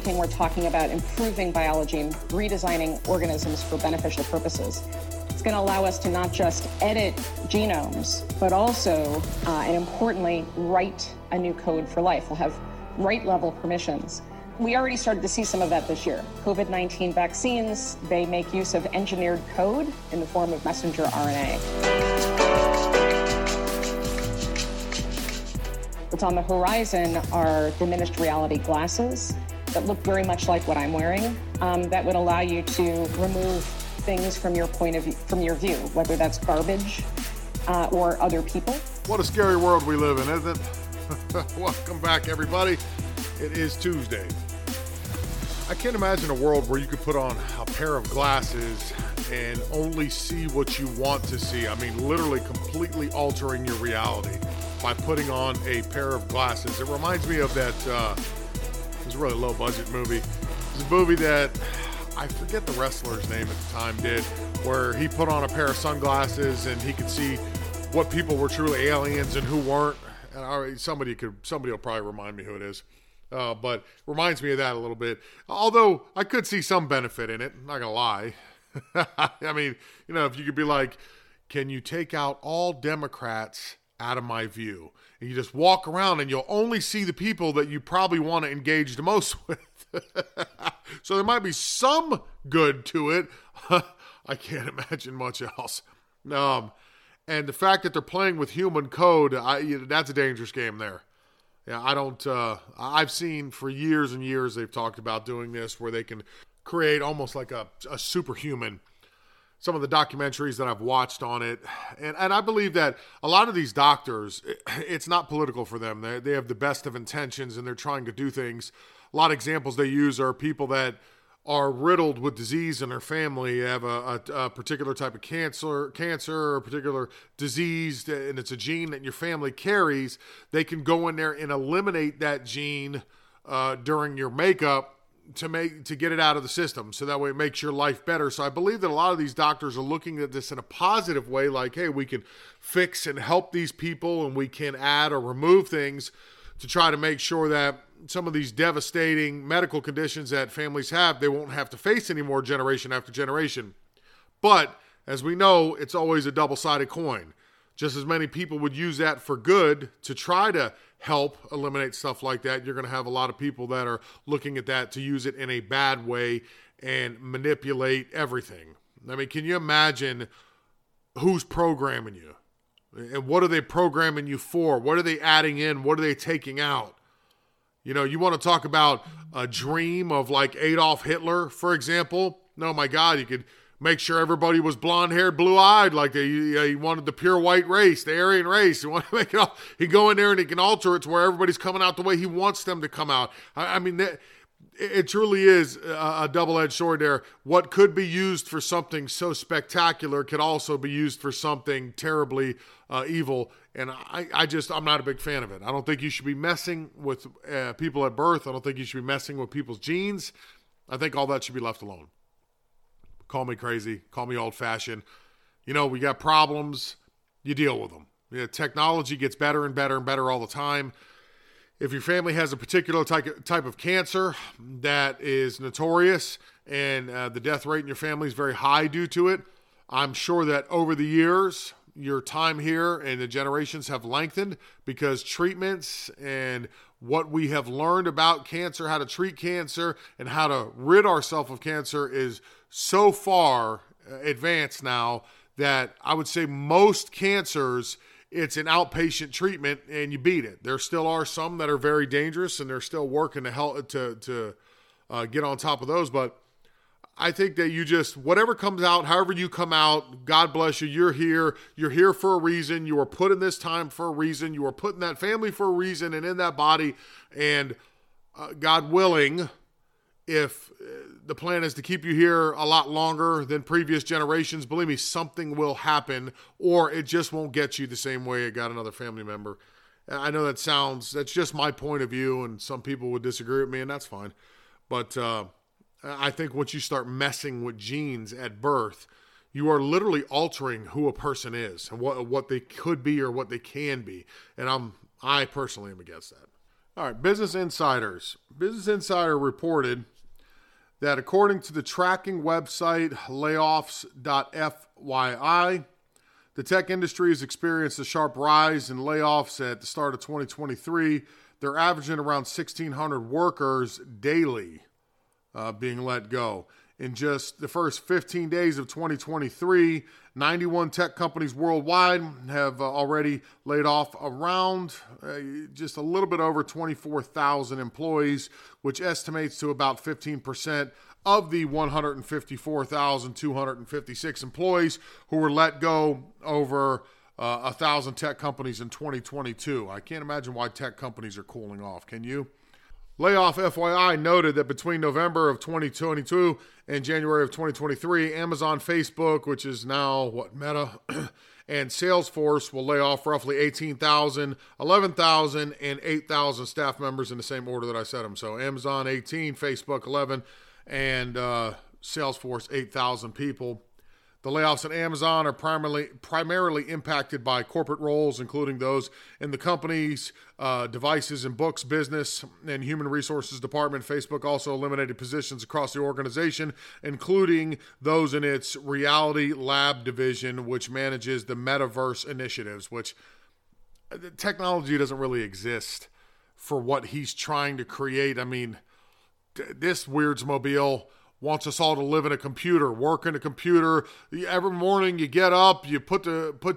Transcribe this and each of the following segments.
speaking, we're talking about improving biology and redesigning organisms for beneficial purposes. It's going to allow us to not just edit genomes, but also, and importantly, write a new code for life. We'll have right-level permissions. We already started to see some of that this year. COVID-19 vaccines, they make use of engineered code in the form of messenger RNA. What's on the horizon are diminished reality glasses that look very much like what I'm wearing, that would allow you to remove things from your point of view, from your view, whether that's garbage or other people. What a scary world we live in, isn't it? Welcome back, everybody. It is Tuesday. I can't imagine a world where you could put on a pair of glasses and only see what you want to see. I mean, literally completely altering your reality by putting on a pair of glasses. It reminds me of that, it was a really low-budget movie. It was a movie that, I forget the wrestler's name at the time did, where he put on a pair of sunglasses and he could see what people were truly aliens and who weren't. And somebody will probably remind me who it is. But reminds me of that a little bit. Although I could see some benefit in it, I'm not going to lie. I mean, you know, if you could be like, can you take out all Democrats out of my view? And you just walk around and you'll only see the people that you probably want to engage the most with. So there might be some good to it. I can't imagine much else. And the fact that they're playing with human code, that's a dangerous game there. Yeah, I don't, I've seen for years and years they've talked about doing this where they can create almost like a superhuman. Some of the documentaries that I've watched on it. And I believe that a lot of these doctors, it's not political for them. They have the best of intentions and they're trying to do things. A lot of examples they use are people that are riddled with disease in their family, have a particular type of cancer or a particular disease, and it's a gene that your family carries. They can go in there and eliminate that gene during your makeup to get it out of the system, so that way it makes your life better. So I believe that a lot of these doctors are looking at this in a positive way, like, hey, we can fix and help these people, and we can add or remove things to try to make sure that some of these devastating medical conditions that families have, they won't have to face anymore generation after generation. But as we know, it's always a double-sided coin. Just as many people would use that for good to try to help eliminate stuff like that, you're going to have a lot of people that are looking at that to use it in a bad way and manipulate everything. I mean, can you imagine who's programming you? And what are they programming you for? What are they adding in? What are they taking out? You know, you want to talk about a dream of like Adolf Hitler, for example. No, my God, you could make sure everybody was blonde-haired, blue-eyed, like he wanted the pure white race, the Aryan race. He wanted to make it all. He'd go in there and he can alter it to where everybody's coming out the way he wants them to come out. I mean, it truly is a double-edged sword there. What could be used for something so spectacular could also be used for something terribly evil. And I'm not a big fan of it. I don't think you should be messing with people at birth. I don't think you should be messing with people's genes. I think all that should be left alone. Call me crazy. Call me old-fashioned. You know, we got problems. You deal with them. You know, technology gets better and better and better all the time. If your family has a particular type of cancer that is notorious and the death rate in your family is very high due to it, I'm sure that over the years, your time here and the generations have lengthened because treatments and what we have learned about cancer, how to treat cancer and how to rid ourselves of cancer is so far advanced now that I would say most cancers, it's an outpatient treatment and you beat it. There still are some that are very dangerous and they're still working to help to get on top of those. But I think that you just, whatever comes out, however you come out, God bless you, you're here. You're here for a reason. You were put in this time for a reason. You were put in that family for a reason and in that body. And God willing, if the plan is to keep you here a lot longer than previous generations, believe me, something will happen or it just won't get you the same way it got another family member. I know that sounds, that's just my point of view and some people would disagree with me and that's fine. But, I think once you start messing with genes at birth, you are literally altering who a person is and what they could be or what they can be. And I personally am against that. All right, Business Insiders. Business Insider reported that according to the tracking website layoffs.fyi, the tech industry has experienced a sharp rise in layoffs at the start of 2023. They're averaging around 1,600 workers daily being let go. In just the first 15 days of 2023, 91 tech companies worldwide have already laid off around just a little bit over 24,000 employees, which estimates to about 15% of the 154,256 employees who were let go over 1,000 tech companies in 2022. I can't imagine why tech companies are cooling off, can you? Layoff FYI noted that between November of 2022 and January of 2023, Amazon, Facebook, which is now, Meta, and Salesforce will lay off roughly 18,000, 11,000, and 8,000 staff members in the same order that I said them. So Amazon 18, Facebook 11, and Salesforce 8,000 people. The layoffs at Amazon are primarily impacted by corporate roles, including those in the company's devices and books business and human resources department. Facebook also eliminated positions across the organization, including those in its Reality Lab division, which manages the metaverse initiatives, which technology doesn't really exist for what he's trying to create. I mean, this weirdsmobile wants us all to live in a computer, work in a computer. Every morning you get up, you put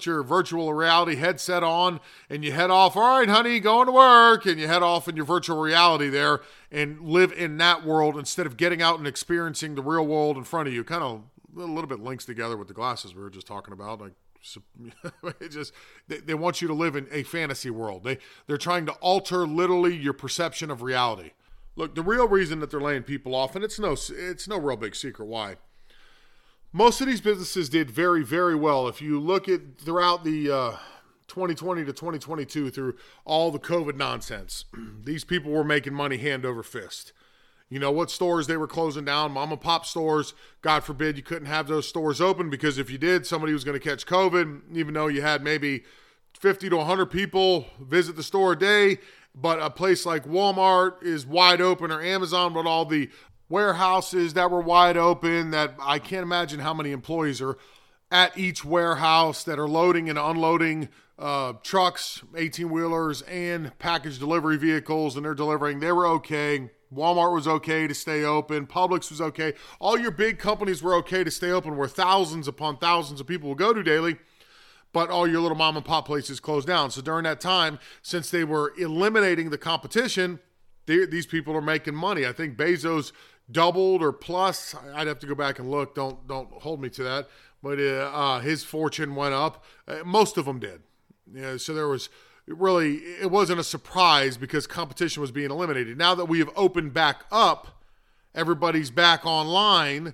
your virtual reality headset on, and you head off, all right, honey, going to work, and you head off in your virtual reality there and live in that world instead of getting out and experiencing the real world in front of you. Kind of a little bit links together with the glasses we were just talking about. It just they want you to live in a fantasy world. They're trying to alter literally your perception of reality. Look, the real reason that they're laying people off, and it's no real big secret why. Most of these businesses did very, very well. If you look at throughout the 2020 to 2022 through all the COVID nonsense, these people were making money hand over fist. You know what stores they were closing down, mom and pop stores. God forbid you couldn't have those stores open because if you did, somebody was going to catch COVID, even though you had maybe 50 to 100 people visit the store a day. But a place like Walmart is wide open, or Amazon with all the warehouses that were wide open, that I can't imagine how many employees are at each warehouse that are loading and unloading trucks, 18-wheelers, and package delivery vehicles, and they're delivering. They were okay. Walmart was okay to stay open. Publix was okay. All your big companies were okay to stay open, where thousands upon thousands of people will go to daily. But all your little mom and pop places closed down. So during that time, since they were eliminating the competition, these people are making money. I think Bezos doubled or plus. I'd have to go back and look. Don't hold me to that. But his fortune went up. Most of them did. Yeah, so there was really, it wasn't a surprise because competition was being eliminated. Now that we have opened back up, everybody's back online,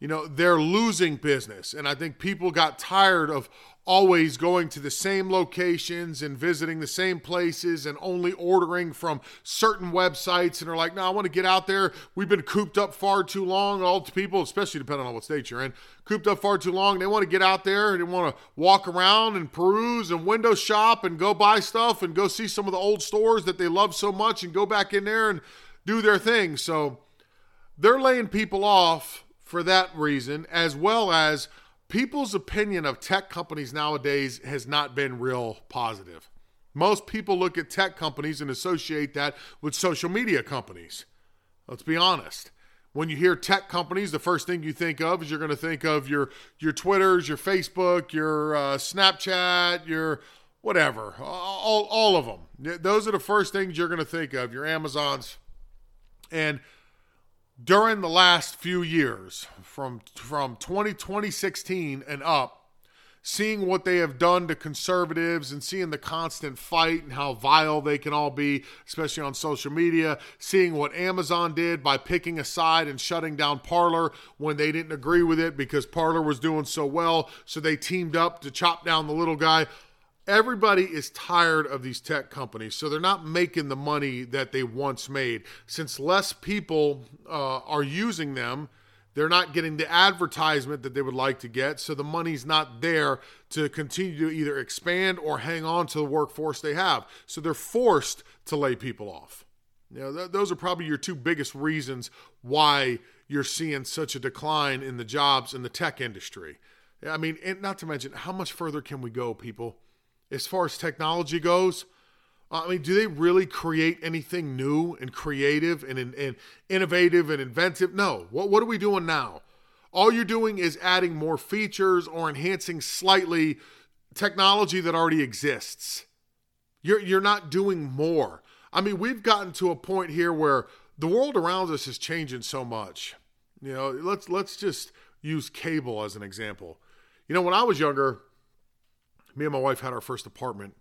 you know, they're losing business. And I think people got tired of always going to the same locations and visiting the same places and only ordering from certain websites, and are like, no, I want to get out there. We've been cooped up far too long. All the people, especially depending on what state you're in, cooped up far too long. They want to get out there and they want to walk around and peruse and window shop and go buy stuff and go see some of the old stores that they love so much and go back in there and do their thing. So they're laying people off for that reason, as well as people's opinion of tech companies nowadays has not been real positive. Most people look at tech companies and associate that with social media companies. Let's be honest. When you hear tech companies, the first thing you think of is you're going to think of your Twitters, your Facebook, your Snapchat, your whatever, all of them. Those are the first things you're going to think of, your Amazons. And during the last few years, from 2016 and up, seeing what they have done to conservatives and seeing the constant fight and how vile they can all be, especially on social media, seeing what Amazon did by picking a side and shutting down Parler when they didn't agree with it because Parler was doing so well, so they teamed up to chop down the little guy. Everybody is tired of these tech companies, so they're not making the money that they once made. Since less people are using them, They're not getting the advertisement that they would like to get, so the money's not there to continue to either expand or hang on to the workforce they have. So they're forced to lay people off. You know, those are probably your two biggest reasons why you're seeing such a decline in the jobs in the tech industry. I mean, and not to mention, how much further can we go, people? As far as technology goes, I mean, do they really create anything new and creative and innovative and inventive? No. What are we doing now? All you're doing is adding more features or enhancing slightly technology that already exists. You're not doing more. I mean, we've gotten to a point here where the world around us is changing so much. You know, let's just use cable as an example. You know, when I was younger, me and my wife had our first apartment.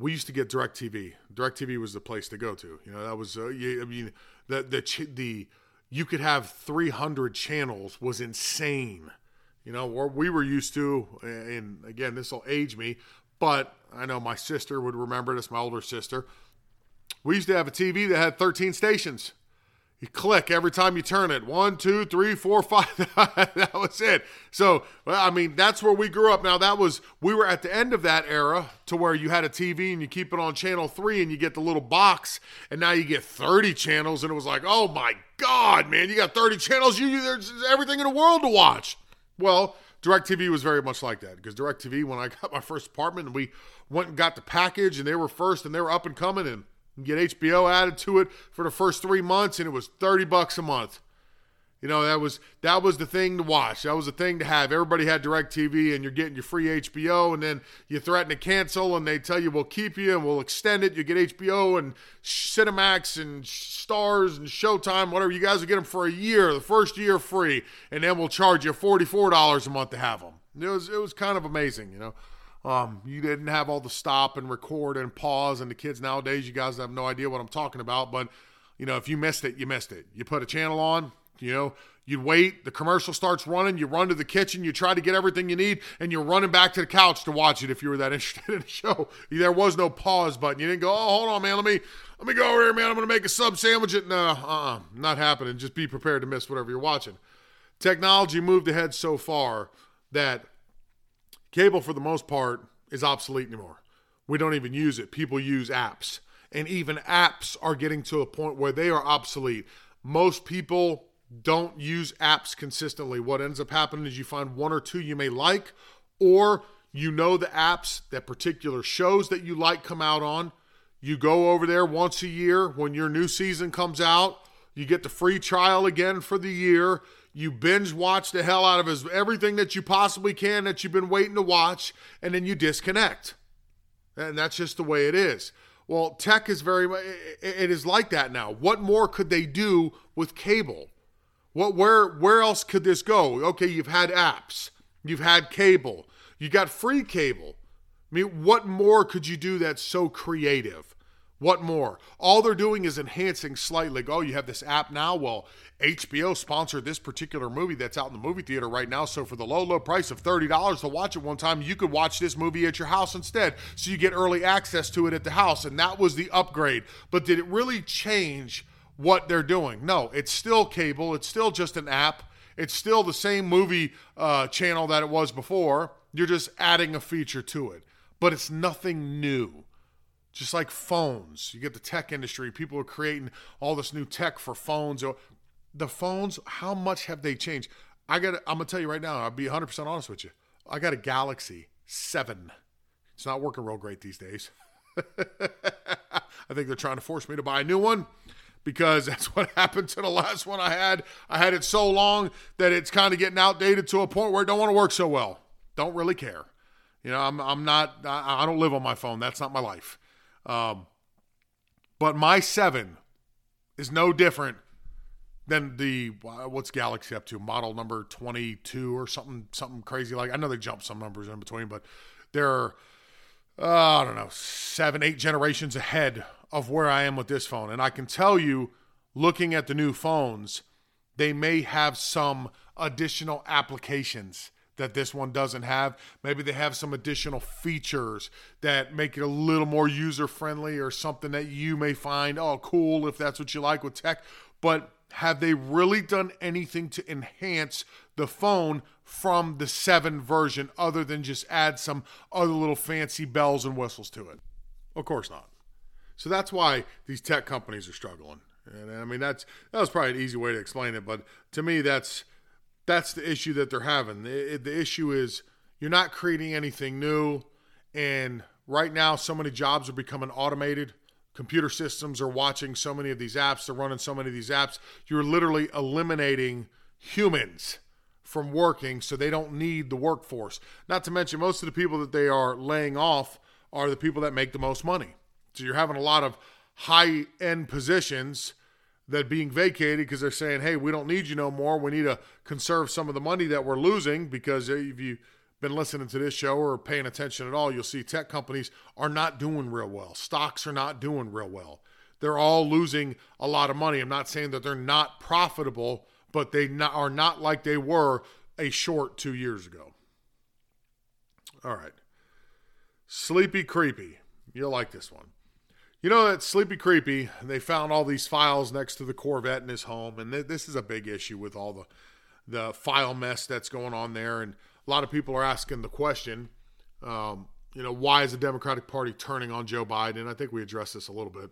We used to get DirecTV. DirecTV was the place to go to. You know, that was, I mean, the you could have 300 channels was insane. You know, what we were used to, and again, this will age me, but I know my sister would remember this, my older sister. We used to have a TV that had 13 stations. You click every time you turn it. 1, 2, 3, 4, 5. That was it. So, I mean, that's where we grew up. Now, we were at the end of that era to where you had a TV and you keep it on channel 3 and you get the little box and now you get 30 channels. And it was like, oh my God, man, you got 30 channels. There's everything in the world to watch. Well, DirecTV was very much like that, because DirecTV, when I got my first apartment and we went and got the package and they were first and they were up and coming, and you get HBO added to it for the first 3 months, and it was $30 a month. You know, that was the thing to watch. That was the thing to have. Everybody had DirecTV, and you're getting your free HBO, and then you threaten to cancel, and they tell you, we'll keep you, and we'll extend it. You get HBO and Cinemax and Stars and Showtime, whatever. You guys will get them for a year, the first year free, and then we'll charge you $44 a month to have them. It was kind of amazing, you know. You didn't have all the stop and record and pause, and the kids nowadays, you guys have no idea what I'm talking about, but you know, if you missed it, you missed it. You put a channel on, you know, you wait, the commercial starts running, you run to the kitchen, you try to get everything you need, and you're running back to the couch to watch it. If you were that interested in the show, there was no pause button. You didn't go, oh, hold on, man. Let me go over here, man. I'm going to make a sub sandwich. No, not happening. Just be prepared to miss whatever you're watching. Technology moved ahead so far that cable, for the most part, is obsolete anymore. We don't even use it. People use apps. And even apps are getting to a point where they are obsolete. Most people don't use apps consistently. What ends up happening is you find one or two you may like, or you know the apps that particular shows that you like come out on. You go over there once a year when your new season comes out. You get the free trial again for the year. You binge watch the hell out of everything that you possibly can that you've been waiting to watch, and then you disconnect. And that's just the way it is. Well, tech is it is like that now. What more could they do with cable? Where else could this go? Okay, you've had apps. You've had cable. You got free cable. I mean, what more could you do that's so creative? What more? All they're doing is enhancing slightly. Oh, you have this app now? Well, HBO sponsored this particular movie that's out in the movie theater right now. So for the low, low price of $30 to watch it one time, you could watch this movie at your house instead. So you get early access to it at the house. And that was the upgrade. But did it really change what they're doing? No, it's still cable. It's still just an app. It's still the same movie channel that it was before. You're just adding a feature to it. But it's nothing new. Just like phones. You get the tech industry. People are creating all this new tech for phones. The phones, how much have they changed? I'm going to tell you right now, I'll be 100% honest with you. I got a Galaxy 7. It's not working real great these days. I think they're trying to force me to buy a new one because that's what happened to the last one I had. I had it so long that it's kind of getting outdated to a point where it don't want to work so well. Don't really care. You know, I don't live on my phone. That's not my life. But my 7 is no different than what's Galaxy up to, model number 22 or something crazy. Like, I know they jump some numbers in between, but they're, I don't know, 7, 8 generations ahead of where I am with this phone. And I can tell you, looking at the new phones, they may have some additional applications that this one doesn't have. Maybe they have some additional features that make it a little more user-friendly or something that you may find, oh, cool, if that's what you like with tech. But have they really done anything to enhance the phone from the 7 version other than just add some other little fancy bells and whistles to it? Of course not. So that's why these tech companies are struggling. And I mean, that was probably an easy way to explain it. But to me, that's the issue that they're having. The issue is you're not creating anything new. And right now, so many jobs are becoming automated. Computer systems are watching so many of these apps. They're running so many of these apps. You're literally eliminating humans from working, so they don't need the workforce. Not to mention, most of the people that they are laying off are the people that make the most money. So you're having a lot of high-end positions that are being vacated because they're saying, hey, we don't need you no more. We need to conserve some of the money that we're losing, because if you've been listening to this show or paying attention at all, you'll see tech companies are not doing real well. Stocks are not doing real well. They're all losing a lot of money. I'm not saying that they're not profitable, but they are not like they were a short 2 years ago. All right. Sleepy Creepy. You'll like this one. You know that Sleepy Creepy, they found all these files next to the Corvette in his home, and this is a big issue with all the file mess that's going on there, and a lot of people are asking the question, why is the Democratic Party turning on Joe Biden? I think we addressed this a little bit,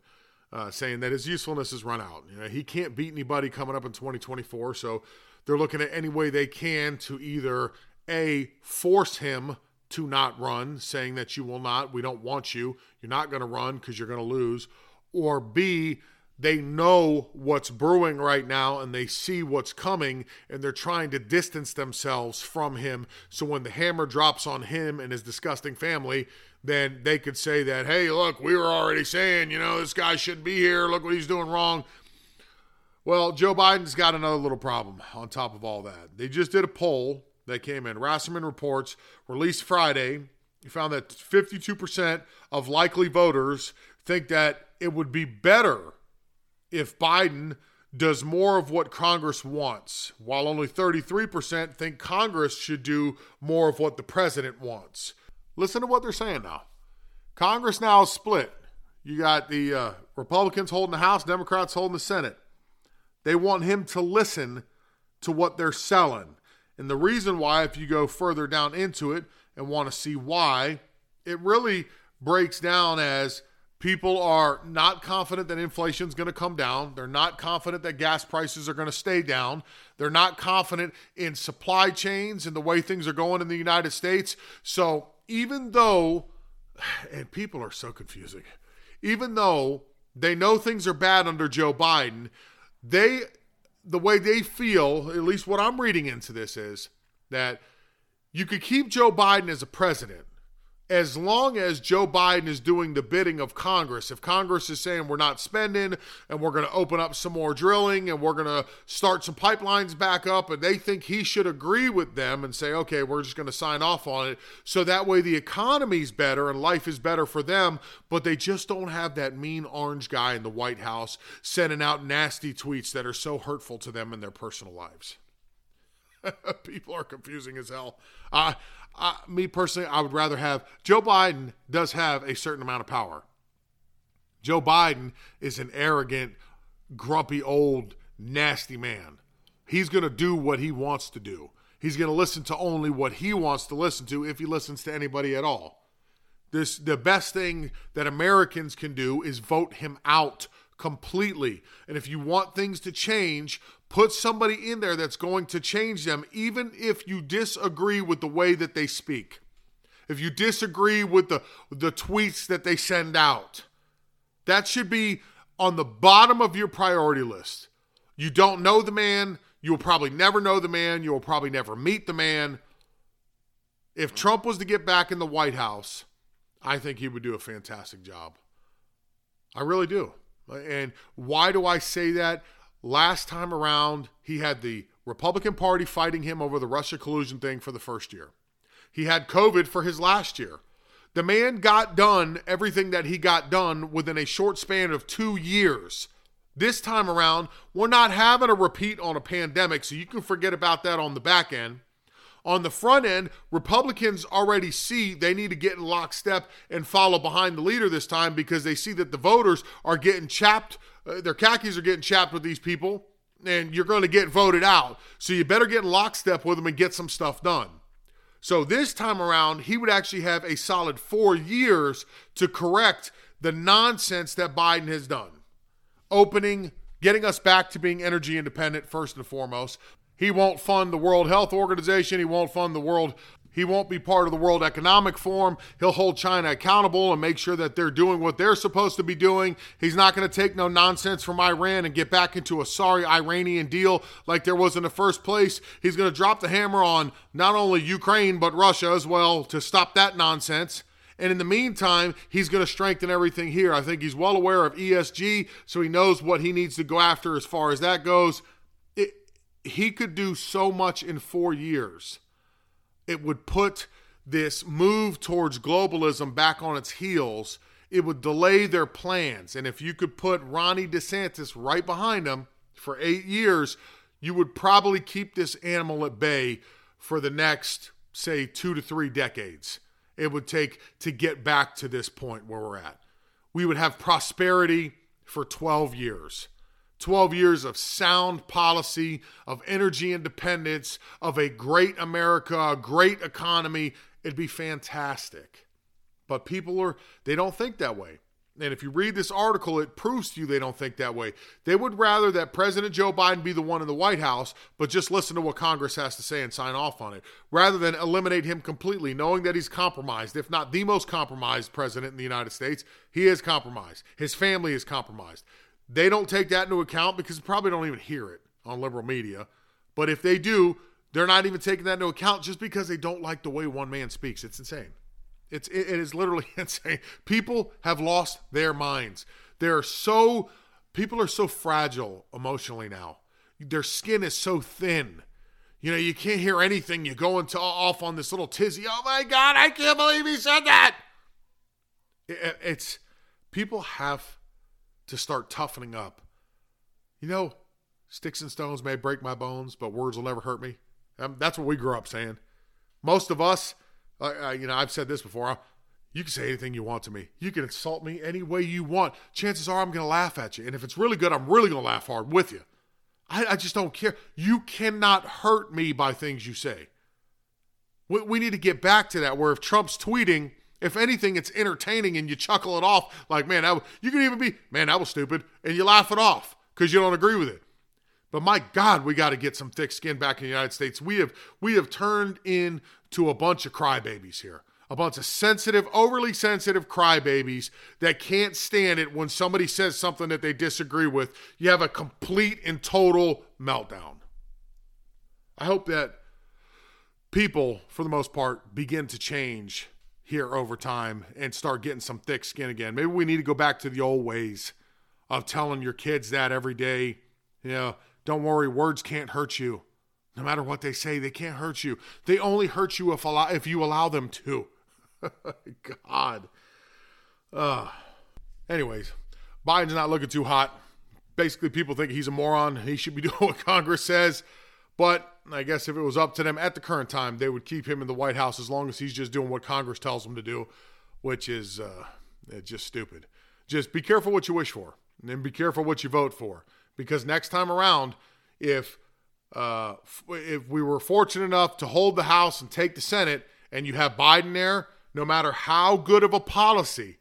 saying that his usefulness has run out. He can't beat anybody coming up in 2024, so they're looking at any way they can to either, A, force him to not run, saying that you will not, we don't want you, you're not going to run because you're going to lose, or B, they know what's brewing right now and they see what's coming and they're trying to distance themselves from him, so when the hammer drops on him and his disgusting family, then they could say that, hey, look, we were already saying, this guy shouldn't be here, look what he's doing wrong. Well, Joe Biden's got another little problem on top of all that. They just did a poll that came in. Rasmussen reports released Friday. He found that 52% of likely voters think that it would be better if Biden does more of what Congress wants, while only 33% think Congress should do more of what the president wants. Listen to what they're saying now. Congress now is split. You got the Republicans holding the House, Democrats holding the Senate. They want him to listen to what they're selling. And the reason why, if you go further down into it and want to see why, it really breaks down as people are not confident that inflation is going to come down. They're not confident that gas prices are going to stay down. They're not confident in supply chains and the way things are going in the United States. So even though, and people are so confusing, even though they know things are bad under Joe Biden, the way they feel, at least what I'm reading into this, is that you could keep Joe Biden as a president as long as Joe Biden is doing the bidding of Congress. If Congress is saying we're not spending and we're going to open up some more drilling and we're going to start some pipelines back up, and they think he should agree with them and say, okay, we're just going to sign off on it, so that way the economy's better and life is better for them, but they just don't have that mean orange guy in the White House sending out nasty tweets that are so hurtful to them in their personal lives. People are confusing as hell. Me personally, I would rather have, Joe Biden does have a certain amount of power. Joe Biden is an arrogant, grumpy, old, nasty man. He's going to do what he wants to do. He's going to listen to only what he wants to listen to, if he listens to anybody at all. The best thing that Americans can do is vote him out completely. And if you want things to change, put somebody in there that's going to change them, even if you disagree with the way that they speak. If you disagree with the tweets that they send out, that should be on the bottom of your priority list. You don't know the man. You will probably never know the man. You will probably never meet the man. If Trump was to get back in the White House, I think he would do a fantastic job. I really do. And why do I say that? Last time around, he had the Republican Party fighting him over the Russia collusion thing for the first year. He had COVID for his last year. The man got done everything that he got done within a short span of 2 years. This time around, we're not having a repeat on a pandemic, so you can forget about that on the back end. On the front end, Republicans already see they need to get in lockstep and follow behind the leader this time, because they see that the voters are getting chapped. Their khakis are getting chapped with these people. and you're going to get voted out. So you better get in lockstep with him and get some stuff done. So this time around, he would actually have a solid 4 years to correct the nonsense that Biden has done. Opening, getting us back to being energy independent first and foremost. He won't fund the World Health Organization. He won't fund the world. He won't be part of the World Economic Forum. He'll hold China accountable and make sure that they're doing what they're supposed to be doing. He's not going to take no nonsense from Iran and get back into a sorry Iranian deal like there was in the first place. He's going to drop the hammer on not only Ukraine, but Russia as well to stop that nonsense. And in the meantime, he's going to strengthen everything here. I think he's well aware of ESG, so he knows what he needs to go after as far as that goes. He could do so much in 4 years. It would put this move towards globalism back on its heels. It would delay their plans. And if you could put Ron DeSantis right behind him for 8 years, you would probably keep this animal at bay for the next, say, 2 to 3 decades. It would take to get back to this point where we're at. We would have prosperity for 12 years. 12 years of sound policy, of energy independence, of a great America, a great economy. It'd be fantastic. But people they don't think that way. And if you read this article, it proves to you they don't think that way. They would rather that President Joe Biden be the one in the White House, but just listen to what Congress has to say and sign off on it, rather than eliminate him completely, knowing that he's compromised, if not the most compromised president in the United States. He is compromised. His family is compromised. They don't take that into account because they probably don't even hear it on liberal media. But if they do, they're not even taking that into account just because they don't like the way one man speaks. It's insane. It is literally insane. People have lost their minds. People are so fragile emotionally now. Their skin is so thin. You know, you can't hear anything. You go off on this little tizzy. Oh my God, I can't believe he said that. People have to start toughening up. You know, sticks and stones may break my bones, but words will never hurt me. That's what we grew up saying. Most of us, you know, I've said this before. You can say anything you want to me. You can insult me any way you want. Chances are I'm going to laugh at you. And if it's really good, I'm really going to laugh hard with you. I just don't care. You cannot hurt me by things you say. We need to get back to that, where if Trump's tweeting, if anything, it's entertaining and you chuckle it off like, man, you can even be, man, that was stupid. And you laugh it off because you don't agree with it. But my God, we got to get some thick skin back in the United States. We have turned into a bunch of crybabies here. A bunch of overly sensitive crybabies that can't stand it when somebody says something that they disagree with. You have a complete and total meltdown. I hope that people, for the most part, begin to change here over time and start getting some thick skin again. Maybe we need to go back to the old ways of telling your kids that every day, you know, don't worry, words can't hurt you. No matter what they say, they can't hurt you. They only hurt you if you allow them to. God. Anyways, Biden's not looking too hot. Basically, people think he's a moron. He should be doing what Congress says. But I guess if it was up to them at the current time, they would keep him in the White House as long as he's just doing what Congress tells him to do, which is just stupid. Just be careful what you wish for, and be careful what you vote for. Because next time around, if we were fortunate enough to hold the House and take the Senate, and you have Biden there, no matter how good of a policy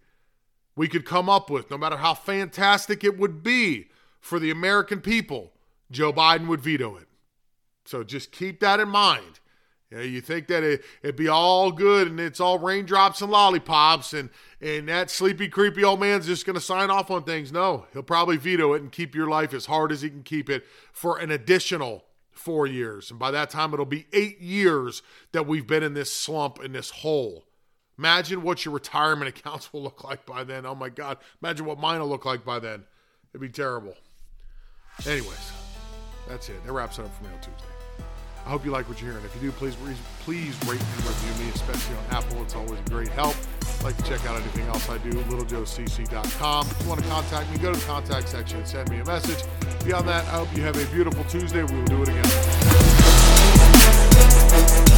we could come up with, no matter how fantastic it would be for the American people, Joe Biden would veto it. So just keep that in mind. You know, you think that it'd be all good and it's all raindrops and lollipops and that sleepy, creepy old man's just going to sign off on things. No, he'll probably veto it and keep your life as hard as he can keep it for an additional 4 years. And by that time, it'll be 8 years that we've been in this slump, in this hole. Imagine what your retirement accounts will look like by then. Oh, my God. Imagine what mine will look like by then. It'd be terrible. Anyways, that's it. That wraps it up for me on Tuesday. I hope you like what you're hearing. If you do, please rate and review me, especially on Apple. It's always a great help. I'd like to check out anything else I do, littlejoessc.com. If you want to contact me, go to the contact section and send me a message. Beyond that, I hope you have a beautiful Tuesday. We will do it again.